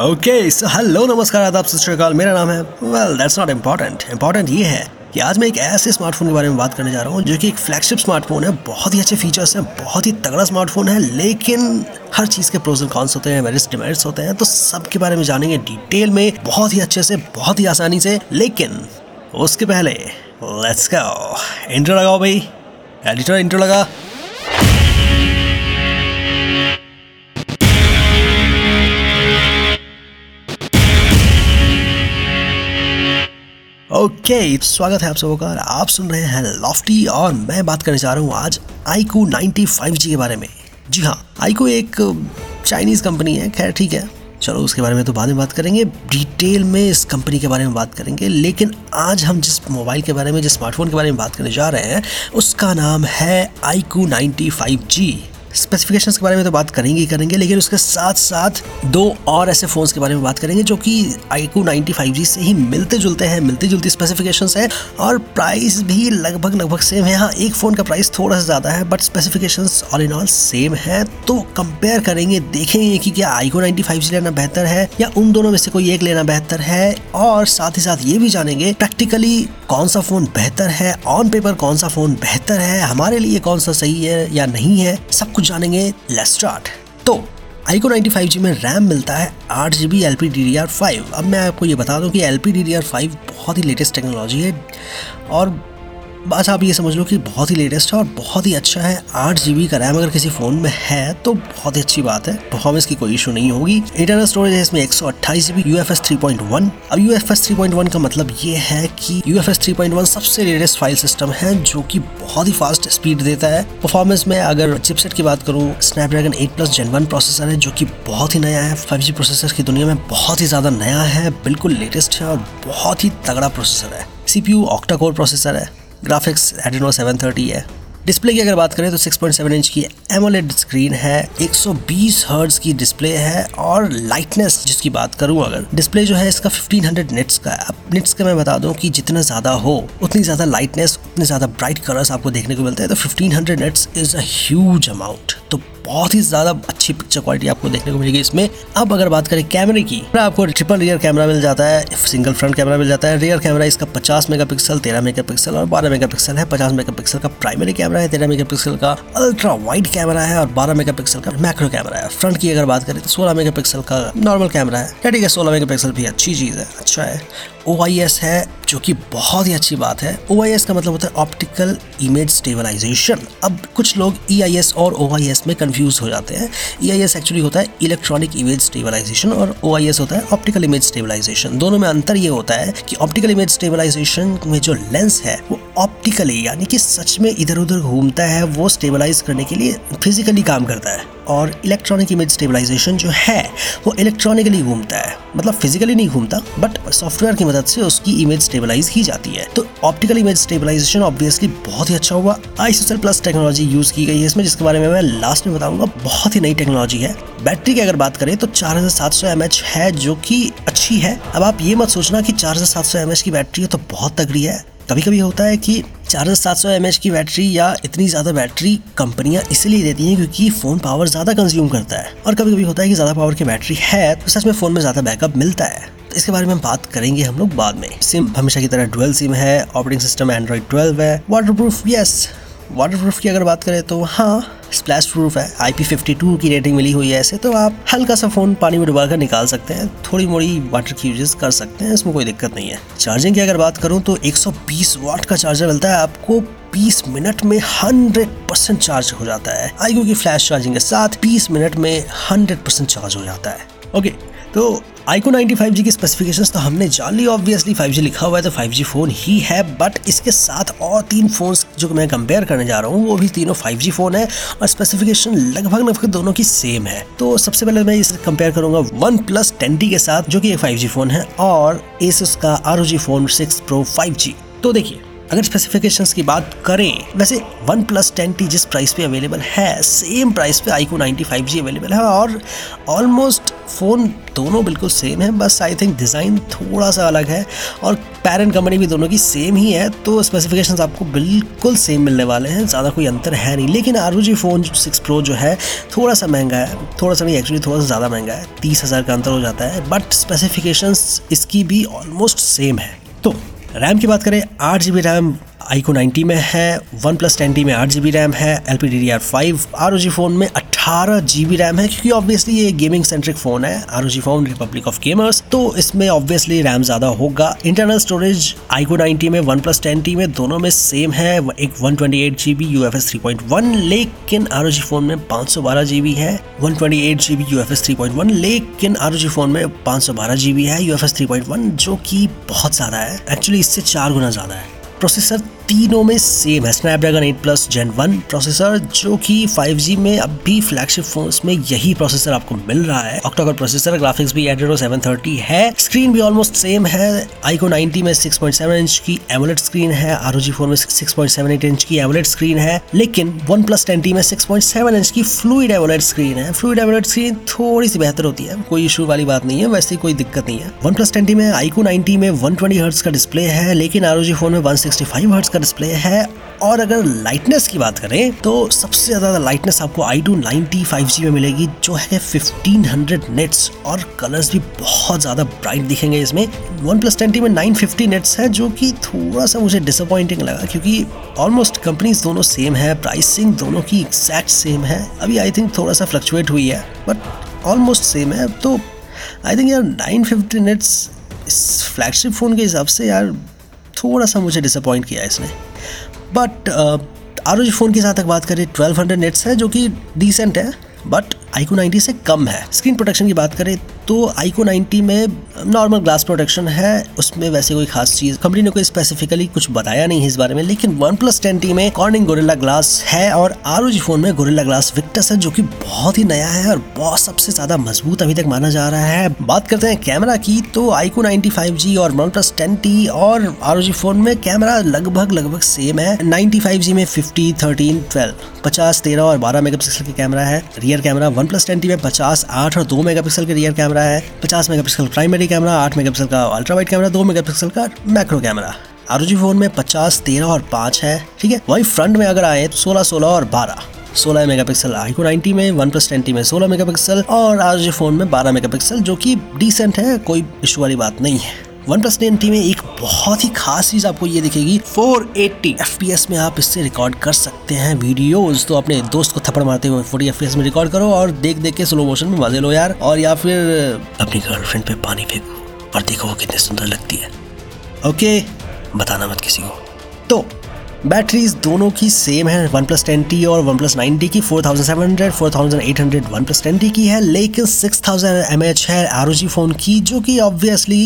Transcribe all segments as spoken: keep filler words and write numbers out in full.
Okay so hello नमस्कार आदाब सत श्री अकाल, मेरा नाम है well that's not important. Important ये है कि आज मैं एक ऐसे स्मार्टफोन के बारे में बात करने जा रहा हूँ जो कि एक फ्लैगशिप स्मार्टफोन है, बहुत ही अच्छे फीचर्स हैं, बहुत ही तगड़ा स्मार्टफोन है, लेकिन हर चीज़ के प्रोज एंड कॉन्स होते हैं, मेरिट्स डिमेरिट्स होते हैं, तो सब के बारे में जानेंगे डिटेल में, बहुत ही अच्छे से, बहुत ही आसानी से। लेकिन उसके पहले लेट्स गो, इंट्रो लगाओ भाई, एडिटर इंट्रो लगा। ओके okay, स्वागत है आप सबों का, आप सुन रहे हैं लॉफ्टी और मैं बात करने जा रहा हूँ आज iQOO नाइन्टी फाइव जी के बारे में। जी हाँ, iQOO एक चाइनीज़ कंपनी है, खैर ठीक है, चलो उसके बारे में तो बाद में बात करेंगे, डिटेल में इस कंपनी के बारे में बात करेंगे। लेकिन आज हम जिस मोबाइल के बारे में, जिस स्मार्टफोन के बारे में बात करने जा रहे हैं उसका नाम है iQOO ninety five G. Specifications के बारे में तो बात करेंगे ही करेंगे, लेकिन उसके साथ साथ दो और ऐसे फ़ोन्स के बारे में बात करेंगे जो कि iQOO नाइन्टी फाइव जी से ही मिलते जुलते हैं, मिलती जुलती स्पेसिफिकेशंस हैं और प्राइस भी लगभग लगभग सेम है। हाँ, एक फ़ोन का प्राइस थोड़ा सा ज़्यादा है but specifications all in all same है। तो कंपेयर करेंगे, देखेंगे कि क्या iQOO नाइन्टी फाइव जी लेना बेहतर है या उन दोनों में से कोई एक लेना बेहतर है, और साथ ही साथ ये भी जानेंगे प्रैक्टिकली कौन सा फ़ोन बेहतर है, ऑन पेपर कौन सा फ़ोन बेहतर है, हमारे लिए कौन सा सही है या नहीं है, सब जानेंगे। Let's start. तो iQOO नाइन्टी फाइव जी में रैम मिलता है eight G B L P D D R five. अब मैं आपको ये बता दूं कि L P D D R five बहुत ही लेटेस्ट टेक्नोलॉजी है और बस आप ये समझ लो कि बहुत ही लेटेस्ट है और बहुत ही अच्छा है। एट जी बी का रैम अगर किसी फ़ोन में है तो बहुत ही अच्छी बात है, परफॉर्मेंस की कोई इशू नहीं होगी। इंटरनल स्टोरेज है इसमें एक सौ अट्ठाईस G B U F S three point one. अब U F S three point one का मतलब ये है कि U F S three point one सबसे लेटेस्ट फाइल सिस्टम है जो कि बहुत ही फास्ट स्पीड देता है। परफॉर्मेंस में अगर चिपसेट की बात करूँ, Snapdragon eight plus gen one processor है जो कि बहुत ही नया है, फाइव जी प्रोसेसर की दुनिया में बहुत ही ज़्यादा नया है, बिल्कुल लेटेस्ट है और बहुत ही तगड़ा प्रोसेसर है। C P U octa core processor है, ग्राफिक्स एड्रेनो सेवन थर्टी है। डिस्प्ले की अगर बात करें तो सिक्स पॉइंट सेवन इंच की एमोलेड स्क्रीन है, एक सौ बीस हर्ट्ज की डिस्प्ले है और लाइटनेस जिसकी बात करूं, अगर डिस्प्ले जो है इसका फिफ्टीन हंड्रेड निट्स का है। अब निट्स का मैं बता दूं कि जितना ज़्यादा हो उतनी ज़्यादा लाइटनेस, उतने ज़्यादा ब्राइट कलर्स आपको देखने को मिलते हैं। तो fifteen hundred nits is a huge amount, तो बहुत ही ज़्यादा अच्छी पिक्चर क्वालिटी आपको देखने को मिलेगी इसमें। अब अगर बात करें कैमरे की, आपको ट्रिपल रियर कैमरा मिल जाता है, सिंगल फ्रंट कैमरा मिल जाता है। रियर कैमरा इसका पचास मेगापिक्सल, तेरह मेगापिक्सल और बारह मेगापिक्सल है। पचास मेगापिक्सल का प्राइमरी कैमरा है, तेरह मेगापिक्सल का अल्ट्रा वाइड कैमरा है और बारह मेगापिक्सल का मैक्रो कैमरा है। फ्रंट की अगर बात करें तो सोलह मेगापिक्सल का नॉर्मल कैमरा है, ठीक है, सोलह मेगापिक्सल भी अच्छी चीज़ है, अच्छा है। ओ आई एस है जो कि बहुत ही अच्छी बात है। ओ आई एस का मतलब होता है ऑप्टिकल इमेज स्टेबलाइजेशन। अब कुछ लोग ई आई एस और ओ आई एस में कंफ्यूज हो जाते हैं। ई आई एस एक्चुअली होता है इलेक्ट्रॉनिक इमेज स्टेबलाइजेशन और ओ आई एस होता है ऑप्टिकल इमेज स्टेबलाइजेशन। दोनों में अंतर ये होता है कि ऑप्टिकल इमेज स्टेबलाइजेशन में जो लेंस है वो ऑप्टिकली यानी कि सच में इधर उधर घूमता है, वो स्टेबलाइज करने के लिए फिजिकली काम करता है, और इलेक्ट्रॉनिक इमेज स्टेबलाइजेशन जो है वो इलेक्ट्रॉनिकली घूमता है, मतलब फिजिकली नहीं घूमता बट सॉफ्टवेयर की मदद से उसकी इमेज स्टेबलाइज की जाती है। तो ऑप्टिकल इमेज स्टेबलाइजेशन ऑब्वियसली बहुत ही अच्छा हुआ। आईएसएल प्लस टेक्नोलॉजी यूज़ की गई है इसमें, जिसके बारे में मैं लास्ट में बताऊंगा, बहुत ही नई टेक्नोलॉजी है। बैटरी की अगर बात करें तो forty seven hundred M A H है जो कि अच्छी है। अब आप ये मत सोचना कि forty seven hundred M A H की बैटरी है तो बहुत तगड़ी है। कभी कभी होता है कि forty seven hundred M A H की बैटरी या इतनी ज़्यादा बैटरी कंपनियां इसलिए देती हैं क्योंकि फ़ोन पावर ज़्यादा कंज्यूम करता है, और कभी कभी होता है कि ज़्यादा पावर की बैटरी है तो सच में फ़ोन में ज़्यादा बैकअप मिलता है। तो इसके बारे में हम बात करेंगे हम लोग बाद में। सिम हमेशा की तरह डुअल सिम है, ऑपरेटिंग सिस्टम एंड्रॉइड ट्वेल्व है। वाटरप्रूफ, यस वाटरप्रूफ की अगर बात करें तो हाँ, स्प्लैश प्रूफ है। आई पी फिफ्टी टू की रेटिंग मिली हुई है, ऐसे तो आप हल्का सा फ़ोन पानी में डुबा कर निकाल सकते हैं, थोड़ी मोड़ी वाटर की यूजेस कर सकते हैं, इसमें कोई दिक्कत नहीं है। चार्जिंग की अगर बात करूं तो एक सौ बीस वाट का चार्जर मिलता है, आपको बीस मिनट में हंड्रेड परसेंट चार्ज हो जाता है। iQOO की फ्लैश चार्जिंग के साथ बीस मिनट में हंड्रेड परसेंट चार्ज हो जाता है। ओके okay, तो iQOO नाइन्टी फाइव जी की स्पेसिफिकेशंस तो हमने जान ली, ऑब्वियसली फाइव जी लिखा हुआ है तो फाइव जी फ़ोन ही है, बट इसके साथ और तीन फ़ोन्स जो मैं कंपेयर करने जा रहा हूँ वो भी तीनों फाइव जी फ़ोन है और स्पेसिफिकेशन लगभग लगभग दोनों की सेम है। तो सबसे पहले मैं इसे कंपेयर करूँगा वन प्लस टेन टी के साथ जो कि एक फाइव जी फ़ोन है, और Asus का R O G phone six pro five G. तो देखिए अगर स्पेसिफिकेशंस की बात करें, वैसे OnePlus टेन टी जिस प्राइस पे अवेलेबल है, सेम प्राइस पे iQOO ninety five G available है और ऑलमोस्ट फ़ोन दोनों बिल्कुल सेम है, बस आई थिंक डिज़ाइन थोड़ा सा अलग है और पेरेंट कंपनी भी दोनों की सेम ही है, तो स्पेसिफिकेशंस आपको बिल्कुल सेम मिलने वाले हैं, ज़्यादा कोई अंतर है नहीं। लेकिन R O G phone six pro जो है थोड़ा सा महंगा है, थोड़ा सा नहीं एक्चुअली थोड़ा सा ज़्यादा महंगा है, तीस हज़ार का अंतर हो जाता है, बट स्पेसिफिकेशंस इसकी भी ऑलमोस्ट सेम है। तो रैम की बात करें, आठ G B RAM iQOO ninety में है, OnePlus टेन टी में आठ जी बी रैम है, L P D D R five R O G phone में अट्ठारह जी बी रैम है, क्योंकि ऑब्वियसली ये गेमिंग सेंट्रिक फ़ोन है, R O G phone Republic of gamers, तो इसमें ऑब्वियसली रैम ज़्यादा होगा। इंटरनल स्टोरेज iQOO नाइन्टी में, OnePlus टेन टी में, दोनों में सेम है, एक one twenty eight G B U F S three point one, लेकिन आर ओ जी फ़ोन में पाँच सौ बारह जी बी है, one twenty eight G B U F S three point one, लेकिन आर ओ जी फ़ोन में पाँच सौ बारह जी बी है U F S three point one, जो कि बहुत ज़्यादा है, एक्चुअली इससे चार गुना ज़्यादा है। प्रोसेसर तीनों में सेम है, Snapdragon eight plus gen one processor, जो कि फाइव जी में अब भी फ्लैगशिप फोन्स में यही प्रोसेसर आपको मिल रहा है, ऑक्टाकोर प्रोसेसर, ग्राफिक्स भी एड्रेनो सेवन थर्टी है, स्क्रीन भी ऑलमोस्ट सेम है, iQOO नाइन्टी में सिक्स पॉइंट सेवन इंच की AMOLED स्क्रीन है, आर ओ जी फोन में six point seven eight inch की AMOLED स्क्रीन है, लेकिन OnePlus टेन टी में सिक्स पॉइंट सेवन इंच की फ्लूइड AMOLED स्क्रीन है। फ्लूइड AMOLED स्क्रीन थोड़ी सी बेहतर होती है, कोई इशू वाली बात नहीं है, वैसे कोई दिक्कत नहीं है। OnePlus टेन टी में, iQOO नाइन्टी में वन ट्वेंटी हर्ट्ज का डिस्प्ले है, लेकिन आर ओ जी फोन में वन सिक्सटी फाइव हर्ट्ज का डिस्प्ले है। और अगर लाइटनेस की बात करें तो सबसे ज़्यादा लाइटनेस आपको iQOO नाइन्टी फाइव जी में मिलेगी, जो है फिफ्टीन हंड्रेड नेट्स, और कलर्स भी बहुत ज़्यादा ब्राइट दिखेंगे इसमें। OnePlus टेन टी में नाइन फिफ्टी नेट्स है, जो कि थोड़ा सा मुझे डिसअपॉइंटिंग लगा, क्योंकि ऑलमोस्ट कंपनीज दोनों सेम है, प्राइसिंग दोनों की एक्जैक्ट सेम है, अभी आई थिंक थोड़ा सा फ्लक्चुएट हुई है, बट ऑलमोस्ट सेम है। तो आई थिंक यार नाइन फिफ्टी नेट्स इस फ्लैगशिप फ़ोन के हिसाब से यार थोड़ा सा मुझे डिसअपॉइंट किया इसने। But R O G phone के साथ तक बात करें, ट्वेल्व हंड्रेड नेट्स है, जो कि डिसेंट है, बट iQOO नाइन्टी से कम है। स्क्रीन प्रोटेक्शन की बात करें तो iQOO नाइन्टी में नॉर्मल ग्लास प्रोटेक्शन है, उसमें वैसे कोई खास चीज़, कंपनी ने कोई स्पेसिफिकली कुछ बताया नहीं है इस बारे में, लेकिन OnePlus टेन टी में कॉर्निंग गोरिल्ला ग्लास है और आर ओ जी फ़ोन में गोरिल्ला ग्लास विक्टस है, जो कि बहुत ही नया है और बहुत सबसे ज़्यादा मजबूत अभी तक माना जा रहा है। बात करते हैं कैमरा की, तो iQOO नाइन्टी फाइव जी और OnePlus टेन टी और आर ओ जी फ़ोन में कैमरा लगभग लगभग सेम है। नाइन्टी फाइव जी में फिफ्टी थर्टीन ट्वेल्व, पचास तेरह और बारह मेगापिक्सल का कैमरा है rear camera. OnePlus ten T में पचास आठ और दो मेगापिक्सल का रियर कैमरा है, पचास मेगापिक्सल प्राइमरी कैमरा, आठ मेगापिक्सल का अल्ट्रा वाइड कैमरा, दो मेगापिक्सल का macro camera. R O G phone में पचास तेरह और पाँच है, ठीक है। वही फ्रंट में अगर आए तो सोलह सोलह और बारह, सोलह मेगापिक्सल iQOO नाइन्टी में, OnePlus टेन टी में सोलह मेगापिक्सल और आर ओ जी फोन में बारह मेगापिक्सल, जो कि डिसेंट है, कोई इशू वाली बात नहीं है। OnePlus टेन टी में एक बहुत ही खास चीज़ आपको ये दिखेगी, four eighty F P S में आप इससे रिकॉर्ड कर सकते हैं वीडियोस, तो अपने दोस्त को थप्पड़ मारते हुए फोर्टी एफ पी एस में रिकॉर्ड करो और देख देख के स्लो मोशन में मजे लो यार, और या फिर अपनी गर्लफ्रेंड पे पानी फेंको और देखो वो कितनी सुंदर लगती है। ओके, बताना मत किसी को। तो बैटरीज दोनों की सेम है, OnePlus टेन टी और OnePlus नाइन्टी की forty seven hundred forty eight hundred OnePlus ten T की है, लेकिन six thousand M A H है आर ओ जी फ़ोन की, जो कि ऑब्वियसली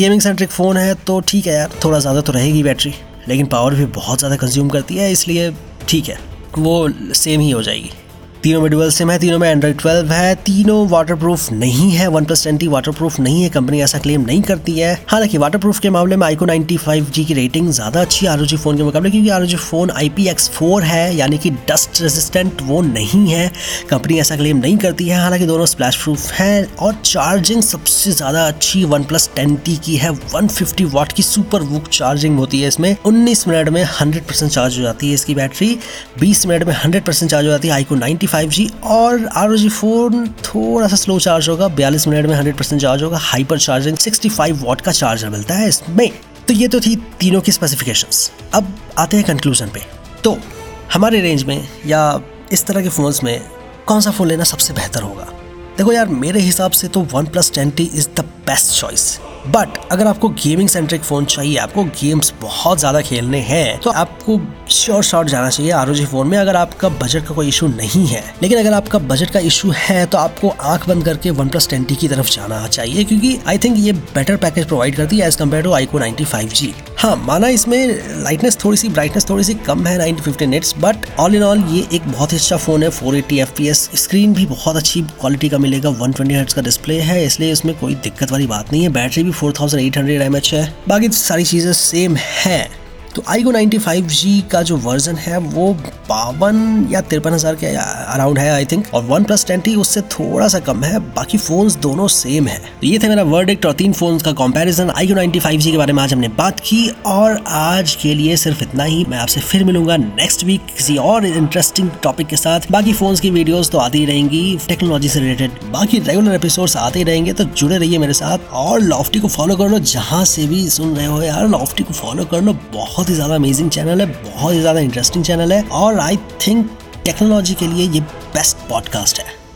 गेमिंग सेंट्रिक फ़ोन है तो ठीक है यार, थोड़ा ज़्यादा तो रहेगी बैटरी, लेकिन पावर भी बहुत ज़्यादा कंज्यूम करती है, इसलिए ठीक है, वो सेम ही हो जाएगी। तीनों में डुअल सिम है, तीनों में एंड्रॉइड ट्वेल्व है, तीनों वाटरप्रूफ नहीं है। OnePlus टेन टी वाटरप्रूफ नहीं है, कंपनी ऐसा क्लेम नहीं करती है। हालांकि वाटरप्रूफ के मामले में iQOO नाइन्टी फाइव जी की रेटिंग ज़्यादा अच्छी है आर ओ जी फ़ोन के मुकाबले, क्योंकि R O G phone I P X four है, यानी कि डस्ट रेजिस्टेंट वो नहीं है, कंपनी ऐसा क्लेम नहीं करती है। हालांकि दोनों स्प्लैश प्रूफ हैं और चार्जिंग सबसे ज़्यादा अच्छी OnePlus टेन टी की है, वन फिफ्टी वाट की सुपर वूक चार्जिंग होती है इसमें, उन्नीस मिनट में हंड्रेड परसेंट चार्ज हो जाती है इसकी बैटरी, बीस मिनट में हंड्रेड परसेंट चार्ज हो जाती है iQOO नाइन्टी फाइव जी। और आर ओ जी फोन थोड़ा सा स्लो चार्ज होगा, बयालीस मिनट में हंड्रेड परसेंट चार्ज होगा, hyper charging, sixty five watt का चार्जर मिलता है इसमें। तो ये तो थी तीनों की स्पेसिफिकेशंस। अब आते हैं कंक्लूजन पे। तो हमारे रेंज में या इस तरह के फ़ोन्स में कौन सा फ़ोन लेना सबसे बेहतर होगा? देखो यार, मेरे हिसाब से तो OnePlus ten T is the best choice, but अगर आपको गेमिंग सेंट्रिक फ़ोन चाहिए, आपको गेम्स बहुत ज़्यादा खेलने हैं, तो आपको श्योर शॉट जाना चाहिए आर ओ जी फ़ोन में, अगर आपका बजट का कोई इशू नहीं है। लेकिन अगर आपका बजट का इशू है तो आपको आंख बंद करके OnePlus टेन टी की तरफ जाना चाहिए, क्योंकि आई थिंक ये बेटर पैकेज प्रोवाइड करती है as compare to iQOO ninety five G. हाँ, माना इसमें लाइटनेस थोड़ी सी, ब्राइटनेस थोड़ी सी कम है, nine fifty nits, but all in all ये एक बहुत ही अच्छा फ़ोन है। Four eighty F P S, screen भी बहुत अच्छी क्वालिटी का मिलेगा, वन ट्वेंटी हर्ट्ज का डिस्प्ले है, इसलिए इसमें कोई दिक्कत वाली बात नहीं है। बैटरी भी forty eight hundred M A H है, बाकी सारी चीज़ें सेम है। तो iQOO नाइन्टी फाइव जी का जो वर्जन है वो बावन या तिरपन हज़ार के अराउंड है आई थिंक, और OnePlus टेन टी उससे थोड़ा सा कम है, बाकी फोन्स दोनों सेम है। तो ये था मेरा वर्डिक्ट और तीन फोन्स का comparison. iQOO ninety five G के बारे में आज हमने बात की और आज के लिए सिर्फ इतना ही। मैं आपसे फिर मिलूंगा नेक्स्ट वीक किसी और इंटरेस्टिंग टॉपिक के साथ। बाकी फोन्स की वीडियोस तो आती ही रहेंगी, टेक्नोलॉजी से रिलेटेड बाकी रेगुलर एपिसोड्स आते ही रहेंगे, तो जुड़े रहिए मेरे साथ। और लॉफ्टी को फॉलो कर लो, जहाँ से भी सुन रहे हो यार लॉफ्टी को फॉलो कर लो, बहुत ही ज्यादा अमेजिंग चैनल है, बहुत ही ज्यादा इंटरेस्टिंग चैनल है और आई थिंक टेक्नोलॉजी के लिए ये बेस्ट पॉडकास्ट है।